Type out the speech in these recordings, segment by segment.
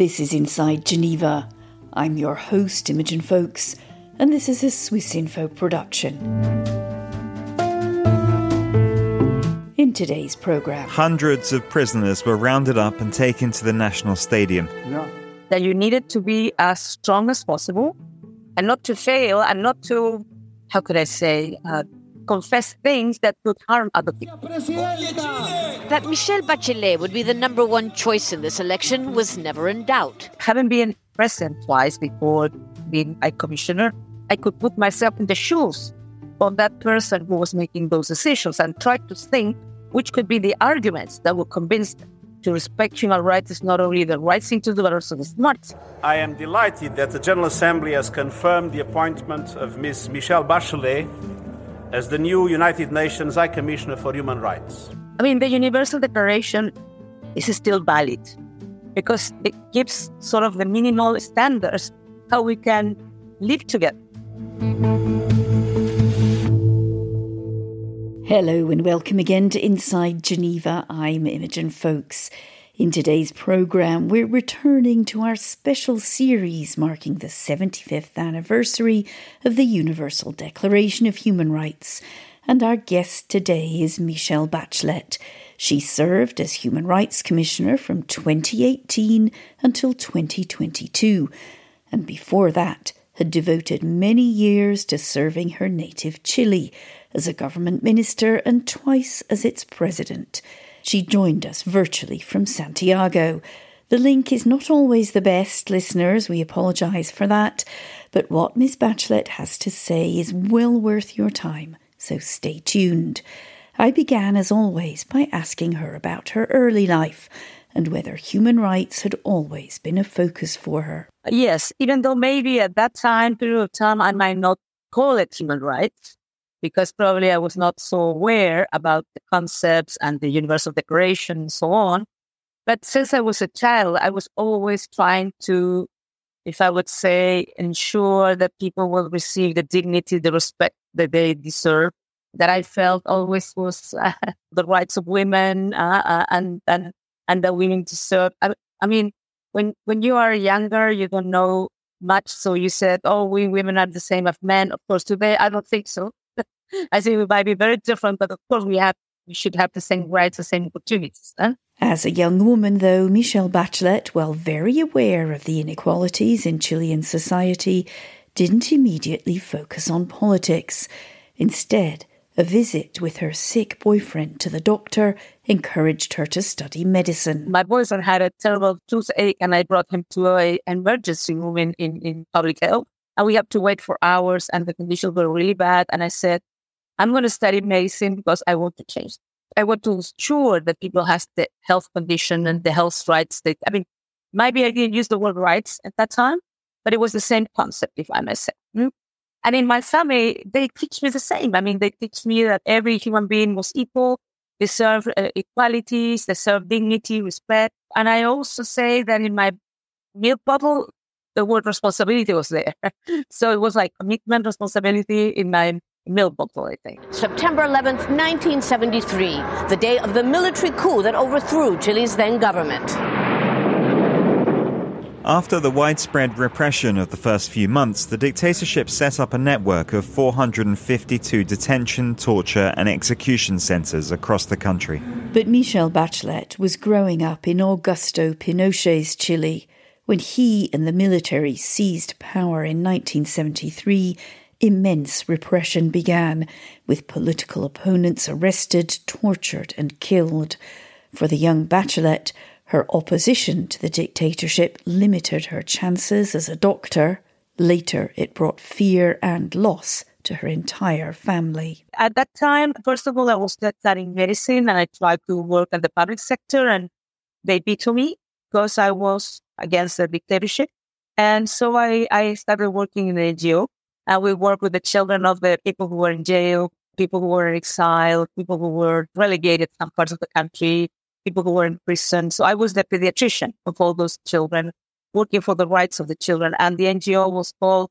This is Inside Geneva. I'm your host, Imogen Foulkes, and this is a Swissinfo production. In today's programme... hundreds of prisoners were rounded up and taken to the National Stadium. Yeah. That you needed to be as strong as possible and not to fail and not to, confess things that could harm other people. That Michelle Bachelet would be the number one choice in this election was never in doubt. Having been president twice before being a commissioner, I could put myself in the shoes of that person who was making those decisions and try to think which could be the arguments that would convince them to respect human rights is not only the right thing to do, but also the smart. I am delighted that the General Assembly has confirmed the appointment of Ms. Michelle Bachelet as the new United Nations High Commissioner for Human Rights. I mean, the Universal Declaration is still valid because it gives sort of the minimal standards how we can live together. Hello and welcome again to Inside Geneva. I'm Imogen Foulkes. In today's programme, we're returning to our special series marking the 75th anniversary of the Universal Declaration of Human Rights. And our guest today is Michelle Bachelet. She served as Human Rights Commissioner from 2018 until 2022, and before that had devoted many years to serving her native Chile as a government minister and twice as its president. She joined us virtually from Santiago. The link is not always the best, listeners, we apologise for that, but what Ms Bachelet has to say is well worth your time, so stay tuned. I began, as always, by asking her about her early life and whether human rights had always been a focus for her. Yes, even though maybe at that period of time, I might not call it human rights, because probably I was not so aware about the concepts and the Universal Declaration and so on. But since I was a child, I was always trying to, ensure that people will receive the dignity, the respect that they deserve, that I felt always was the rights of women and that women deserve. I mean, when you are younger, you don't know much. So you said, oh, we women are the same as men. Of course, today, I don't think so. I think we might be very different, but of course we should have the same rights, the same opportunities. Huh? As a young woman, though, Michelle Bachelet, while very aware of the inequalities in Chilean society, didn't immediately focus on politics. Instead, a visit with her sick boyfriend to the doctor encouraged her to study medicine. My boyfriend had a terrible toothache, and I brought him to an emergency room in public health. And we had to wait for hours, and the conditions were really bad. And I said, I'm going to study medicine because I want to change. I want to ensure that people have the health condition and the health rights. Maybe I didn't use the word rights at that time, but it was the same concept, if I may say. And in my family, they teach me the same. I mean, they teach me that every human being was equal, deserve equalities, deserve dignity, respect. And I also say that in my milk bottle, the word responsibility was there. So it was like commitment, responsibility in my milk bottle, I think. September 11th, 1973, the day of the military coup that overthrew Chile's then government. After the widespread repression of the first few months, the dictatorship set up a network of 452 detention, torture and execution centres across the country. But Michelle Bachelet was growing up in Augusto Pinochet's Chile when he and the military seized power in 1973. Immense repression began, with political opponents arrested, tortured and killed. For the young Bachelet, her opposition to the dictatorship limited her chances as a doctor. Later, it brought fear and loss to her entire family. At that time, first of all, I was studying medicine and I tried to work in the public sector, and they beat me because I was against the dictatorship. And so I started working in an NGO. And we worked with the children of the people who were in jail, people who were in exile, people who were relegated to some parts of the country, people who were in prison. So I was the pediatrician of all those children, working for the rights of the children. And the NGO was called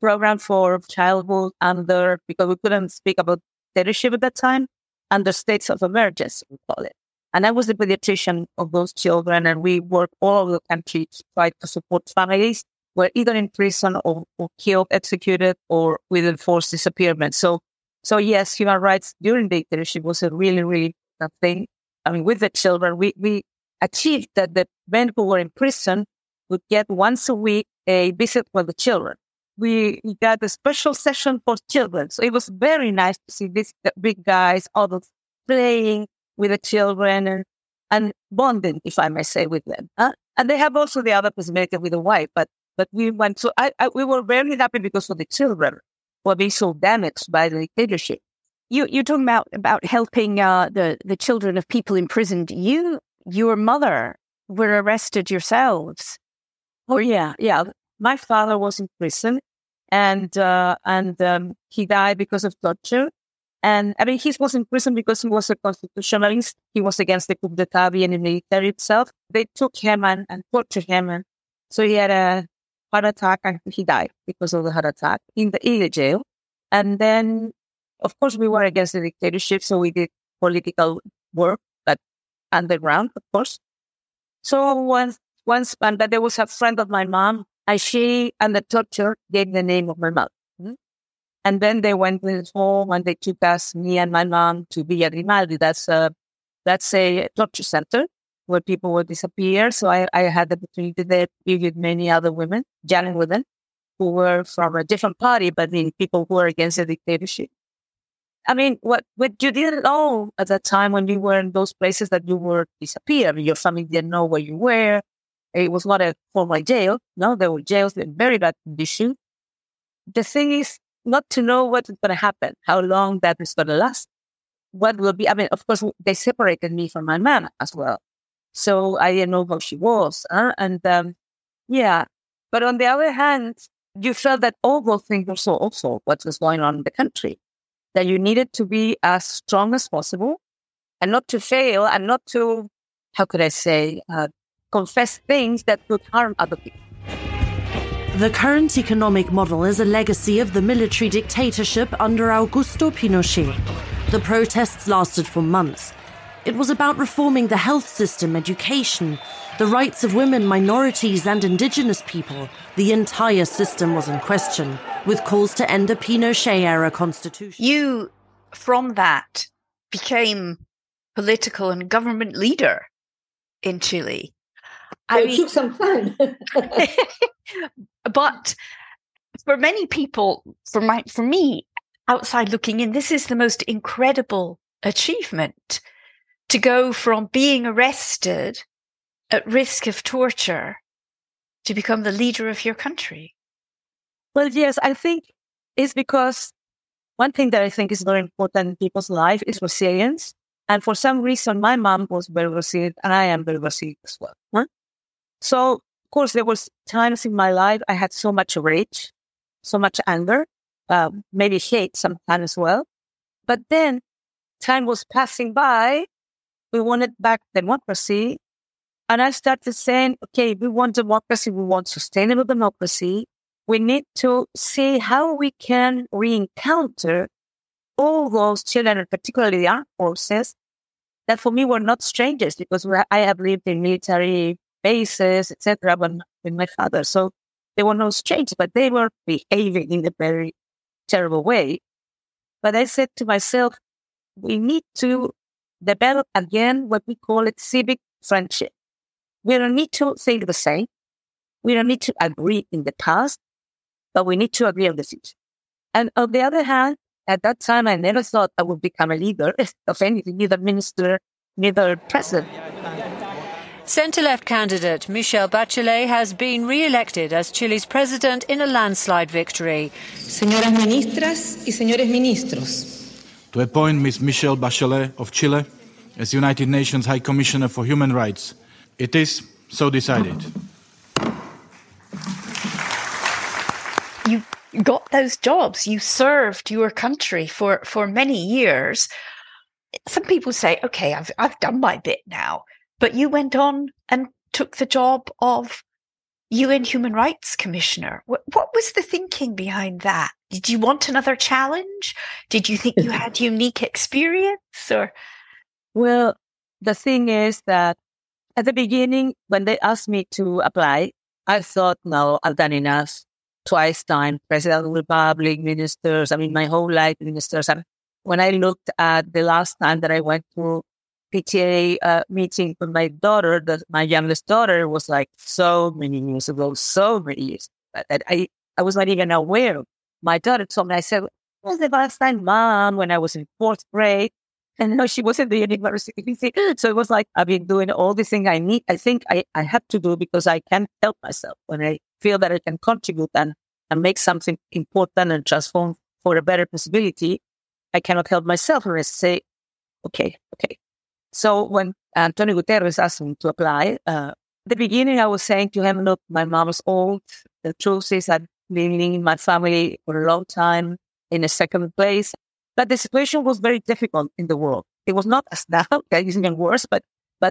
Program for Childhood Under, because we couldn't speak about dictatorship at that time, Under States of Emergency, we call it. And I was the pediatrician of those children, and we worked all over the country to try to support families who were either in prison or killed, executed, or with enforced disappearment. So yes, human rights during the dictatorship was a really, really important thing. I mean, with the children, we achieved that the men who were in prison would get once a week a visit with the children. We got a special session for children. So it was very nice to see these big guys, adults, playing with the children and bonding, if I may say, with them. And they have also the other possibility with the wife, but we went to, we were very happy because of the children were being so damaged by the dictatorship. You're talking about helping the children of people imprisoned. Your mother were arrested yourselves. Oh, yeah. My father was in prison, and he died because of torture. And I mean, he was in prison because he was a constitutionalist. He was against the coup d'etat and the military itself. They took him and tortured him, and so he had a heart attack and he died because of the heart attack in the jail. And then, of course, we were against the dictatorship, so we did political work, but underground, of course. So once, and that there was a friend of my mom. And she and the torture gave the name of my mom. And then they went home and they took us, me and my mom, to Villa Grimaldi. That's a torture center where people would disappear. So I had the opportunity there to be with many other women, young women, who were from a different party, but I mean, people who were against the dictatorship. I mean, what you didn't know at that time when you were in those places that you were disappeared. Your family didn't know where you were. It was not a formal jail. No, there were jails in very bad condition. The thing is not to know what is going to happen, how long that is going to last, what will be. I mean, of course, they separated me from my mom as well. So I didn't know how she was. But on the other hand, you felt that all things were so also what was going on in the country, that you needed to be as strong as possible and not to fail and not to, how could I say, confess things that could harm other people. The current economic model is a legacy of the military dictatorship under Augusto Pinochet. The protests lasted for months. It was about reforming the health system, education, the rights of women, minorities and indigenous people. The entire system was in question, with calls to end a Pinochet-era constitution. You, from that, became political and government leader in Chile. It took some time. But for many people, for me, outside looking in, this is the most incredible achievement, to go from being arrested at risk of torture to become the leader of your country. Well, yes, I think it's because one thing that I think is very important in people's life is resilience. And for some reason, my mom was very resilient and I am very resilient as well. Huh? So, of course, there was times in my life I had so much rage, so much anger, maybe hate sometimes as well. But then time was passing by. We wanted back democracy. And I started saying, okay, we want democracy. We want sustainable democracy. We need to see how we can re-encounter all those children, and particularly the armed forces, that for me were not strangers because I have lived in military bases, etc., with my father. So they were no strangers, but they were behaving in a very terrible way. But I said to myself, we need to develop again what we call it civic friendship. We don't need to think the same. We don't need to agree in the past, but we need to agree on the future. And on the other hand, at that time, I never thought I would become a leader of anything, neither minister, neither president. Centre-left candidate Michelle Bachelet has been re-elected as Chile's president in a landslide victory. Señoras ministras y señores ministros. To appoint Ms. Michelle Bachelet of Chile as United Nations High Commissioner for Human Rights. It is so decided. You got those jobs. You served your country for many years. Some people say, okay, I've done my bit now. But you went on and took the job of UN Human Rights Commissioner. What was the thinking behind that? Did you want another challenge? Did you think you had unique experience? Or, well, The thing is that at the beginning, when they asked me to apply, I thought, no, I've done enough. Twice time, President of the Republic, ministers, I mean, my whole life, ministers. And when I looked at the last time that I went to PTA meeting with my daughter, my youngest daughter, was like so many years ago, so many years. That I was not even aware. My daughter told me, I said, "When was the last time, Mom?" When I was in fourth grade. And no, she was in the university. So it was like, I've been doing all the things I need. I think I have to do because I can't help myself. When I feel that I can contribute and make something important and transform for a better possibility, I cannot help myself. And I say, okay. So when Antonio Guterres asked me to apply, at the beginning I was saying to him, look, my mom is old. The truth is I've been in my family for a long time in a second place. But the situation was very difficult in the world. It was not as now, okay, it's even worse, but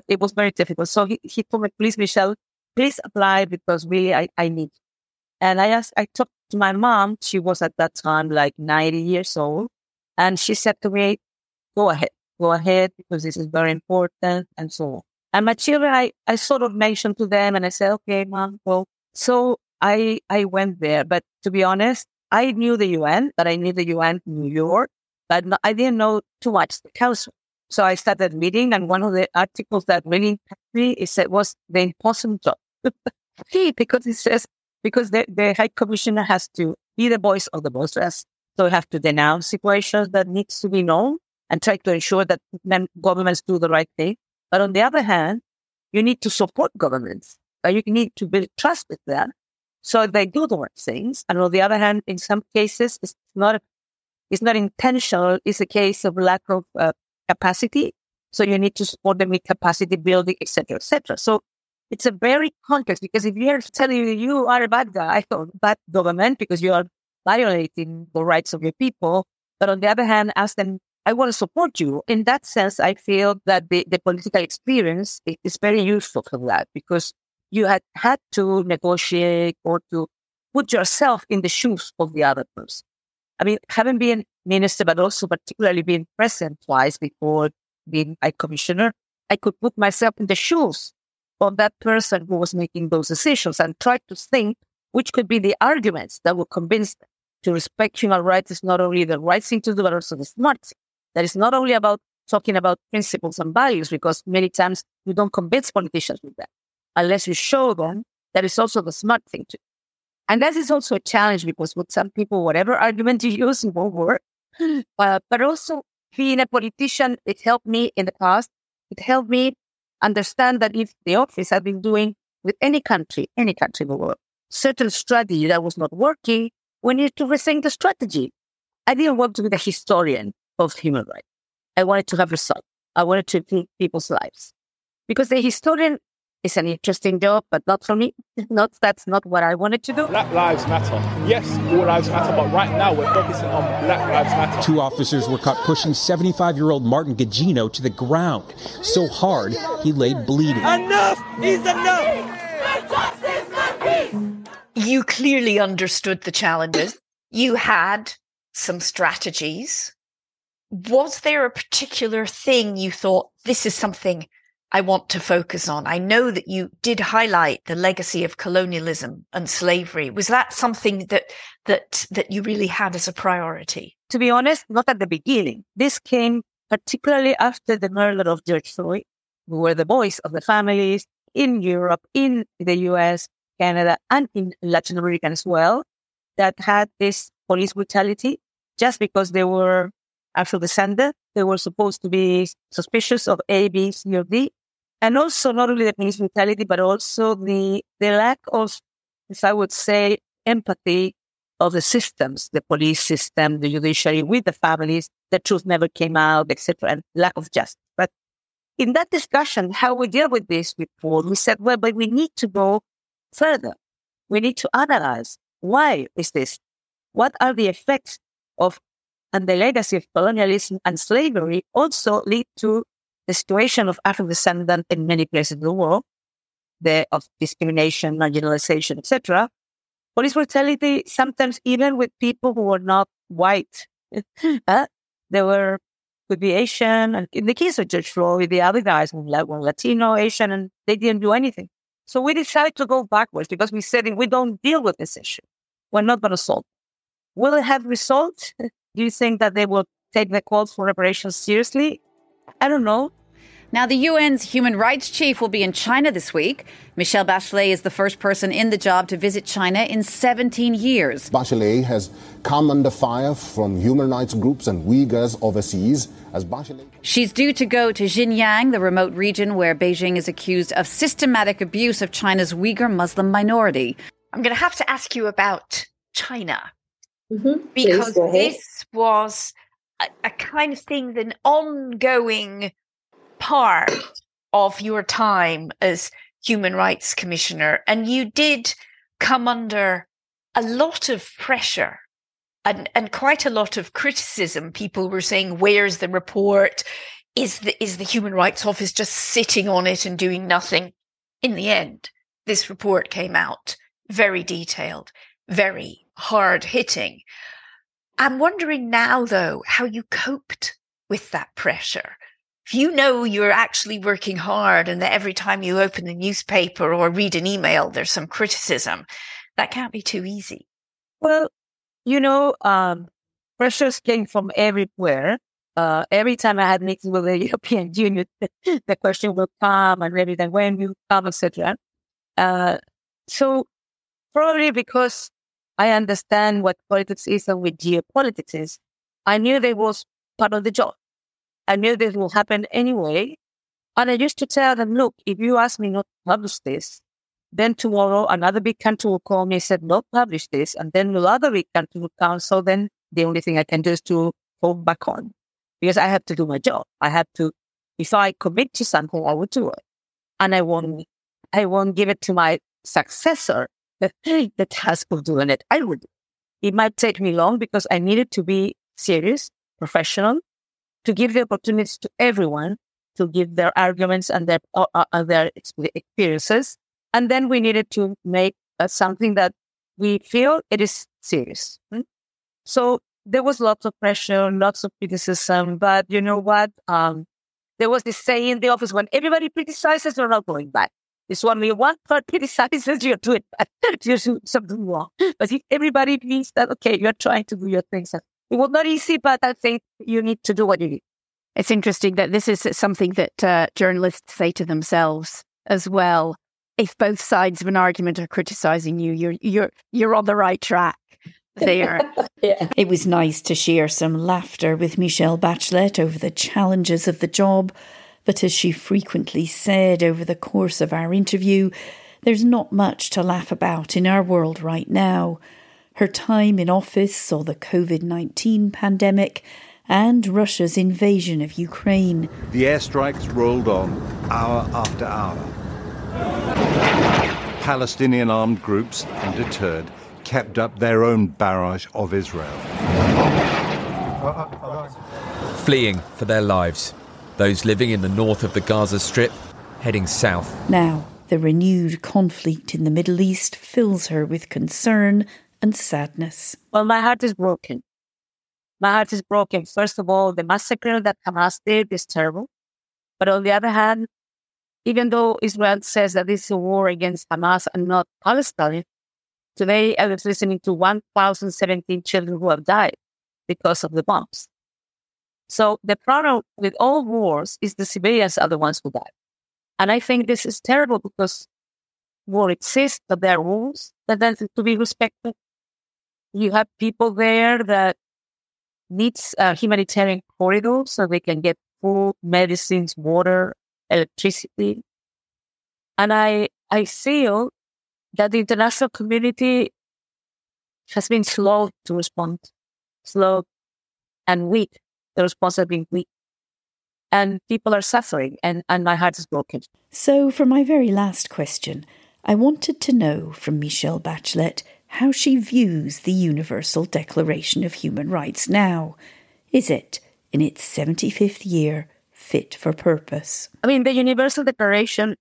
it was very difficult. So he told me, please, Michelle, please apply because really I need you. And I talked to my mom. She was at that time like 90 years old. And she said to me, go ahead because this is very important and so on. And my children, I sort of mentioned to them and I said, okay, Mom, go. So I went there. But to be honest, I knew the UN, but I knew the UN in New York. But I didn't know too much the council. So I started reading, and one of the articles that really impacted me was the impossible job. Because it says, because the High Commissioner has to be the voice of the voiceless. So we have to denounce situations that needs to be known and try to ensure that governments do the right thing. But on the other hand, you need to support governments. You need to build trust with them so they do the right things. And on the other hand, in some cases, it's not intentional. It's a case of lack of capacity. So you need to support them with capacity building, etc. So it's a very complex, because if you're telling you are a bad guy or bad government because you are violating the rights of your people, but on the other hand, ask them, I want to support you. In that sense, I feel that the political experience is very useful for that, because you had to negotiate or to put yourself in the shoes of the other person. I mean, having been minister, but also particularly being president twice before being a commissioner, I could put myself in the shoes of that person who was making those decisions and try to think which could be the arguments that would convince them to respect human rights is not only the right thing to do, but also the smart thing. That is not only about talking about principles and values, because many times you don't convince politicians with that, unless you show them that it's also the smart thing to do. And that is also a challenge, because with some people, whatever argument you use, it won't work. But also being a politician, it helped me in the past. It helped me understand that if the office had been doing with any country in the world, certain strategy that was not working, we need to rethink the strategy. I didn't want to be the historian of human rights. I wanted to have results. I wanted to improve people's lives. Because the historian, it's an interesting job, but not for me. That's not what I wanted to do. Black lives matter. Yes, all lives matter, but right now we're focusing on Black lives matter. Two officers were caught pushing 75-year-old Martin Gugino to the ground so hard he lay bleeding. Enough is enough! Justice, my peace! You clearly understood the challenges. You had some strategies. Was there a particular thing you thought, this is something I want to focus on? I know that you did highlight the legacy of colonialism and slavery. Was that something that you really had as a priority? To be honest, not at the beginning. This came particularly after the murder of George Floyd, who were the voice of the families in Europe, in the US, Canada, and in Latin America as well, that had this police brutality just because they were Afro-descendant. They were supposed to be suspicious of A, B, C, or D. And also not only the police brutality, but also the lack of, if I would say, empathy of the systems, the police system, the judiciary, with the families. The truth never came out, etc., and lack of justice. But in that discussion, how we deal with this report, we said, well, but we need to go further. We need to analyze, why is this? What are the effects of, and the legacy of colonialism and slavery also lead to the situation of Afro-descendants in many places in the world, of discrimination, marginalization, etc. Police brutality, sometimes even with people who were not white. They were could be Asian. And in the case of George Floyd, the other guys were Latino, Asian, and they didn't do anything. So we decided to go backwards because we said, if we don't deal with this issue, we're not going to solve it. Will it have results? Do you think that they will take the calls for reparations seriously? I don't know. Now, the UN's human rights chief will be in China this week. Michelle Bachelet is the first person in the job to visit China in 17 years. Bachelet has come under fire from human rights groups and Uyghurs overseas. As Bachelet... She's due to go to Xinjiang, the remote region where Beijing is accused of systematic abuse of China's Uyghur Muslim minority. I'm going to have to ask you about China, because this was a kind of thing, an ongoing part of your time as Human Rights Commissioner, and you did come under a lot of pressure and quite a lot of criticism. People were saying, where's the report? Is the Human Rights Office just sitting on it and doing nothing? In the end, this report came out very detailed, very hard-hitting. I'm wondering now, though, how you coped with that pressure. If you know you're actually working hard and that every time you open a newspaper or read an email, there's some criticism, that can't be too easy. Well, you know, pressures came from everywhere. Every time I had meetings with the European Union, the question will come and everything, when will come, etc. So probably because I understand what politics is and what geopolitics is, I knew that was part of the job. I knew this will happen anyway. And I used to tell them, look, if you ask me not to publish this, then tomorrow another big country will call me and said, no, publish this. And then another big country will come. So then the only thing I can do is to hold back on, because I have to do my job. I have to, if I commit to something, I will do it. And I won't give it to my successor, the task of doing it. I would. It might take me long because I needed to be serious, professional, to give the opportunities to everyone to give their arguments and their experiences. And then we needed to make something that we feel it is serious. So there was lots of pressure, lots of criticism, but you know what? There was this saying in the office, when everybody criticizes, you're not going back. It's only one part criticizes, you're doing back. You're doing something wrong. But if everybody means that, okay, you're trying to do your things. It was not easy, but I think you need to do what you need. It's interesting that this is something that journalists say to themselves as well. If both sides of an argument are criticising you, you're on the right track there. Yeah. It was nice to share some laughter with Michelle Bachelet over the challenges of the job. But as she frequently said over the course of our interview, there's not much to laugh about in our world right now. Her time in office saw the COVID-19 pandemic and Russia's invasion of Ukraine. The airstrikes rolled on, hour after hour. Palestinian armed groups, undeterred, kept up their own barrage of Israel. Fleeing for their lives. Those living in the north of the Gaza Strip, heading south. Now, the renewed conflict in the Middle East fills her with concern and sadness. Well, my heart is broken. My heart is broken. First of all, the massacre that Hamas did is terrible. But on the other hand, even though Israel says that this is a war against Hamas and not Palestine, today I was listening to 1,017 children who have died because of the bombs. So the problem with all wars is the civilians are the ones who die. And I think this is terrible because war exists, but there are rules that have to be respected. You have people there that needs a humanitarian corridor so they can get food, medicines, water, electricity. And I feel that the international community has been slow to respond, slow and weak. The response has been weak. And people are suffering, and my heart is broken. So for my very last question, I wanted to know from Michelle Bachelet how she views the Universal Declaration of Human Rights now. Is it, in its 75th year, fit for purpose? I mean, the Universal Declaration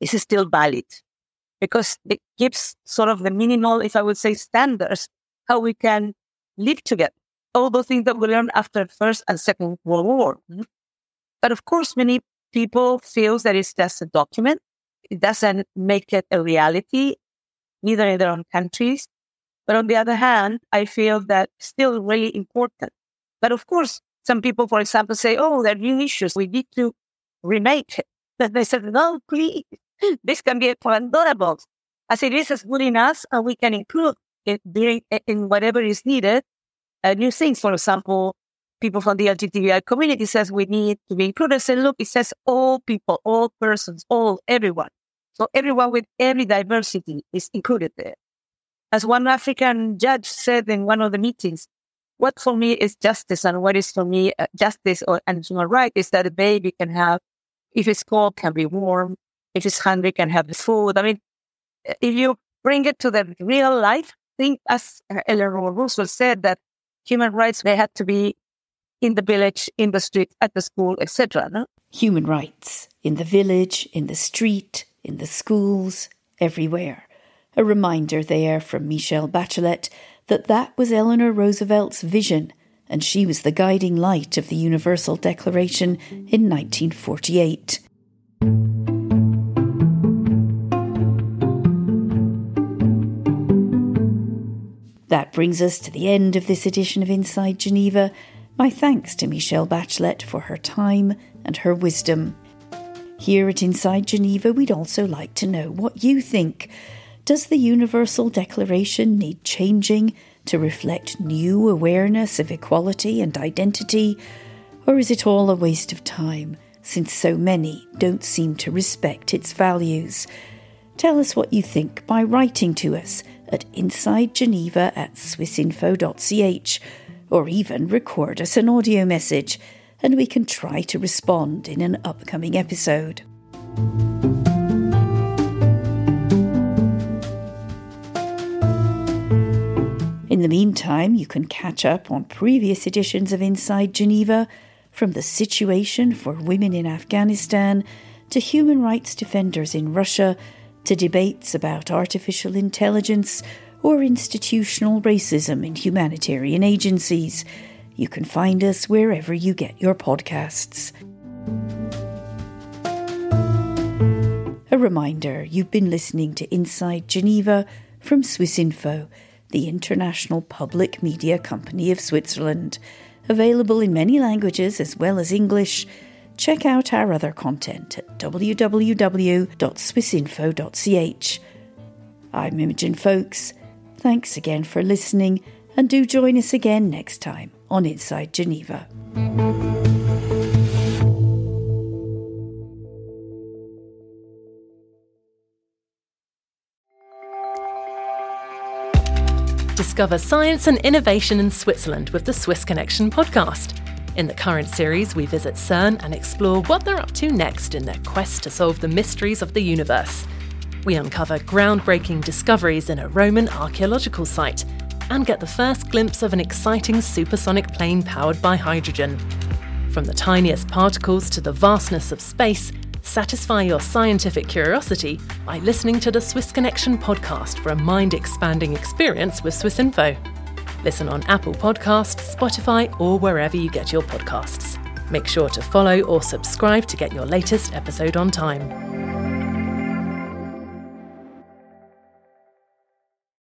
is still valid because it gives sort of the minimal, if I would say, standards, how we can live together, all the things that we learned after First and Second World War. But of course, many people feel that it's just a document. It doesn't make it a reality, neither in their own countries. But on the other hand, I feel that it's still really important. But of course, some people, for example, say, oh, there are new issues. We need to remake it. But they said, no, please, this can be a Pandora box. As it is, as good in us, and we can include it during, in whatever is needed. New things, for example, people from the LGBTI community says we need to be included. So look, it says all people, all persons, all, everyone. So everyone with every diversity is included there. As one African judge said in one of the meetings, what for me is justice and what is for me justice or and human right is that a baby can have, if it's cold, can be warm. If it's hungry, can have food. I mean, if you bring it to the real life, think as Eleanor Roosevelt said that human rights, they had to be in the village, in the street, at the school, etc. No? Human rights in the village, in the street, in the schools, everywhere. A reminder there from Michelle Bachelet that that was Eleanor Roosevelt's vision, and she was the guiding light of the Universal Declaration in 1948. That brings us to the end of this edition of Inside Geneva. My thanks to Michelle Bachelet for her time and her wisdom. Here at Inside Geneva, we'd also like to know what you think. Does the Universal Declaration need changing to reflect new awareness of equality and identity? Or is it all a waste of time, since so many don't seem to respect its values? Tell us what you think by writing to us at insidegeneva@swissinfo.ch, or even record us an audio message, and we can try to respond in an upcoming episode. In the meantime, you can catch up on previous editions of Inside Geneva, from the situation for women in Afghanistan to human rights defenders in Russia, to debates about artificial intelligence or institutional racism in humanitarian agencies. You can find us wherever you get your podcasts. A reminder, you've been listening to Inside Geneva from Swissinfo, the international public media company of Switzerland. Available in many languages as well as English. Check out our other content at www.swissinfo.ch. I'm Imogen Foulkes. Thanks again for listening, and do join us again next time on Inside Geneva. Discover science and innovation in Switzerland with the Swiss Connection podcast. In the current series, we visit CERN and explore what they're up to next in their quest to solve the mysteries of the universe. We uncover groundbreaking discoveries in a Roman archaeological site and get the first glimpse of an exciting supersonic plane powered by hydrogen. From the tiniest particles to the vastness of space, satisfy your scientific curiosity by listening to the Swiss Connection podcast for a mind-expanding experience with Swissinfo. Listen on Apple Podcasts, Spotify, or wherever you get your podcasts. Make sure to follow or subscribe to get your latest episode on time.